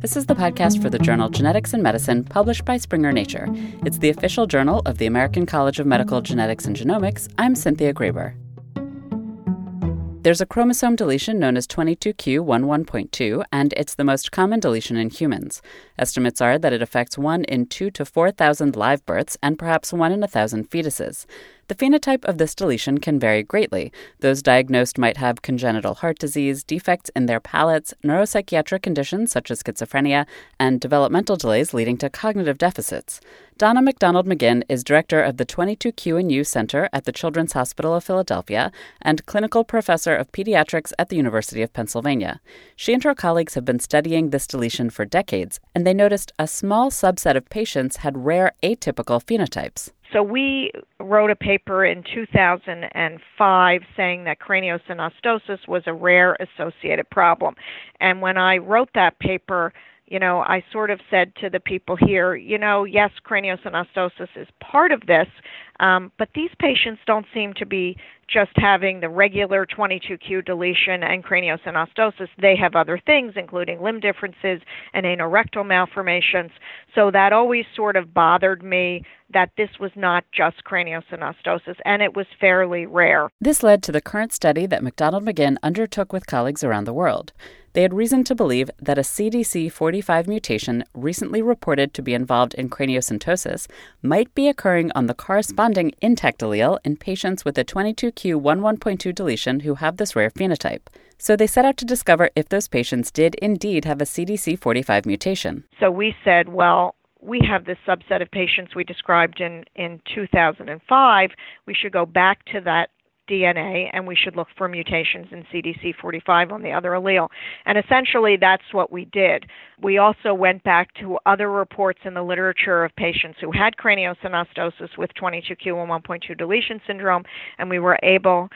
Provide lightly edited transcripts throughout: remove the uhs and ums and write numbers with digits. This is the podcast for the journal Genetics and Medicine, published by Springer Nature. It's the official journal of the American College of Medical Genetics and Genomics. I'm Cynthia Graber. There's a chromosome deletion known as 22q11.2, and it's the most common deletion in humans. Estimates are that it affects 1 in 2 to 4,000 live births and perhaps 1 in 1,000 fetuses. The phenotype of this deletion can vary greatly. Those diagnosed might have congenital heart disease, defects in their palates, neuropsychiatric conditions such as schizophrenia, and developmental delays leading to cognitive deficits. Donna McDonald-McGinn is director of the 22Q and You Center at the Children's Hospital of Philadelphia and clinical professor of pediatrics at the University of Pennsylvania. She and her colleagues have been studying this deletion for decades, and they noticed a small subset of patients had rare atypical phenotypes. So we wrote a paper in 2005 saying that craniosynostosis was a rare associated problem. And when I wrote that paper, I sort of said to the people here, yes, craniosynostosis is part of this, but these patients don't seem to be just having the regular 22q deletion and craniosynostosis. They have other things, including limb differences and anorectal malformations. So that always sort of bothered me that this was not just craniosynostosis, and it was fairly rare. This led to the current study that McDonald-McGinn undertook with colleagues around the world. They had reason to believe that a CDC45 mutation recently reported to be involved in craniosynostosis might be occurring on the corresponding intact allele in patients with a 22q11.2 deletion who have this rare phenotype. So they set out to discover if those patients did indeed have a CDC45 mutation. So we said, well, we have this subset of patients we described in 2005. We should go back to that DNA, and we should look for mutations in CDC45 on the other allele. And essentially, that's what we did. We also went back to other reports in the literature of patients who had craniosynostosis with 22q11.2 deletion syndrome, and we were able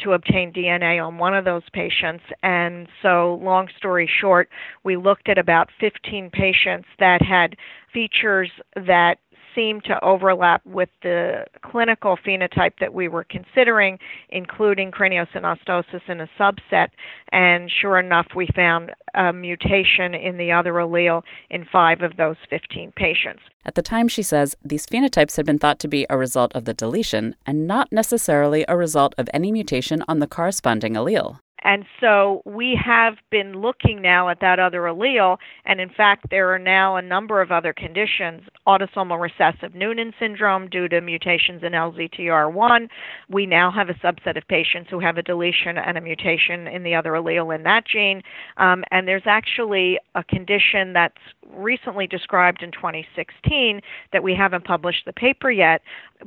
to obtain DNA on one of those patients. And so, long story short, we looked at about 15 patients that had features that seem to overlap with the clinical phenotype that we were considering, including craniosynostosis in a subset, and sure enough, we found a mutation in the other allele in 5 of those 15 patients. At the time, she says, these phenotypes had been thought to be a result of the deletion and not necessarily a result of any mutation on the corresponding allele. And so we have been looking now at that other allele, and in fact, there are now a number of other conditions, autosomal recessive Noonan syndrome due to mutations in LZTR1. We now have a subset of patients who have a deletion and a mutation in the other allele in that gene, and there's actually a condition that's recently described in 2016 that we haven't published the paper yet,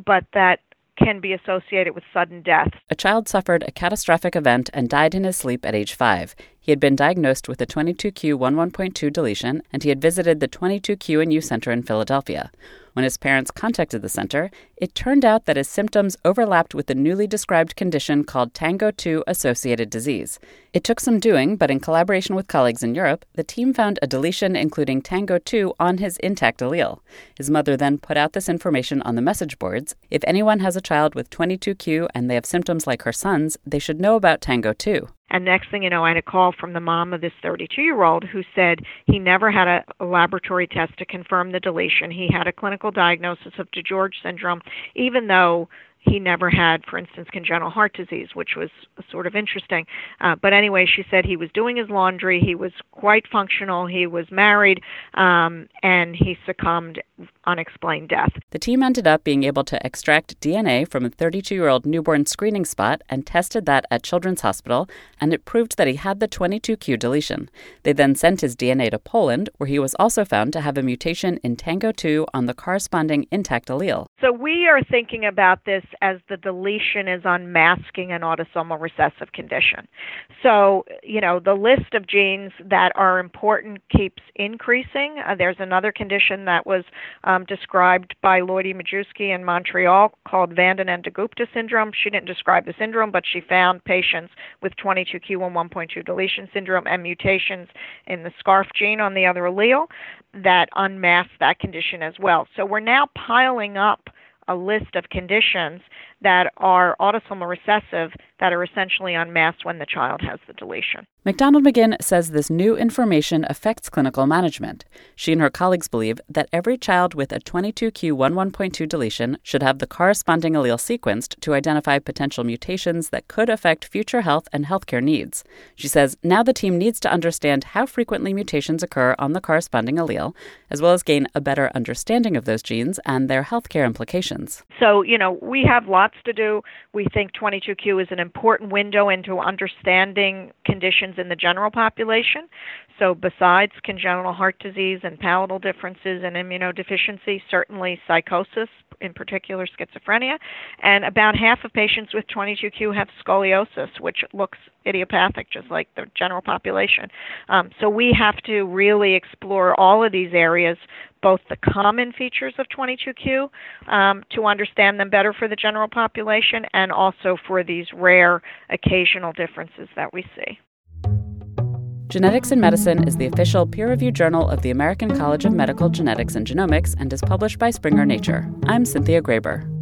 but that can be associated with sudden death. A child suffered a catastrophic event and died in his sleep at age 5. He had been diagnosed with a 22q11.2 deletion, and he had visited the 22Q and You Center in Philadelphia. When his parents contacted the center, it turned out that his symptoms overlapped with the newly described condition called Tango 2 associated disease. It took some doing, but in collaboration with colleagues in Europe, the team found a deletion including Tango 2 on his intact allele. His mother then put out this information on the message boards. If anyone has a child with 22q and they have symptoms like her son's, they should know about Tango 2. And next thing you know, I had a call from the mom of this 32-year-old who said he never had a laboratory test to confirm the deletion. He had a clinical diagnosis of DeGeorge syndrome, even though he never had, for instance, congenital heart disease, which was sort of interesting. But anyway, she said he was doing his laundry, he was quite functional, he was married, and he succumbed unexplained death. The team ended up being able to extract DNA from a 32-year-old newborn screening spot and tested that at Children's Hospital, and it proved that he had the 22q deletion. They then sent his DNA to Poland, where he was also found to have a mutation in Tango 2 on the corresponding intact allele. So we are thinking about this as the deletion is unmasking an autosomal recessive condition. So, the list of genes that are important keeps increasing. There's another condition that was described by Lloydie Majewski in Montreal called Vanden Ende Gupta syndrome. She didn't describe the syndrome, but she found patients with 22q11.2 deletion syndrome and mutations in the SCARF gene on the other allele that unmasked that condition as well. So we're now piling up a list of conditions that are autosomal recessive that are essentially unmasked when the child has the deletion. McDonald-McGinn says this new information affects clinical management. She and her colleagues believe that every child with a 22q11.2 deletion should have the corresponding allele sequenced to identify potential mutations that could affect future health and healthcare needs. She says now the team needs to understand how frequently mutations occur on the corresponding allele, as well as gain a better understanding of those genes and their healthcare implications. So, we have lots to do. We think 22q is an important window into understanding conditions in the general population. So besides congenital heart disease and palatal differences and immunodeficiency, certainly psychosis, in particular schizophrenia. And about half of patients with 22q have scoliosis, which looks idiopathic, just like the general population. So we have to really explore all of these areas, both the common features of 22q to understand them better for the general population and also for these rare occasional differences that we see. Genetics and Medicine is the official peer-reviewed journal of the American College of Medical Genetics and Genomics and is published by Springer Nature. I'm Cynthia Graber.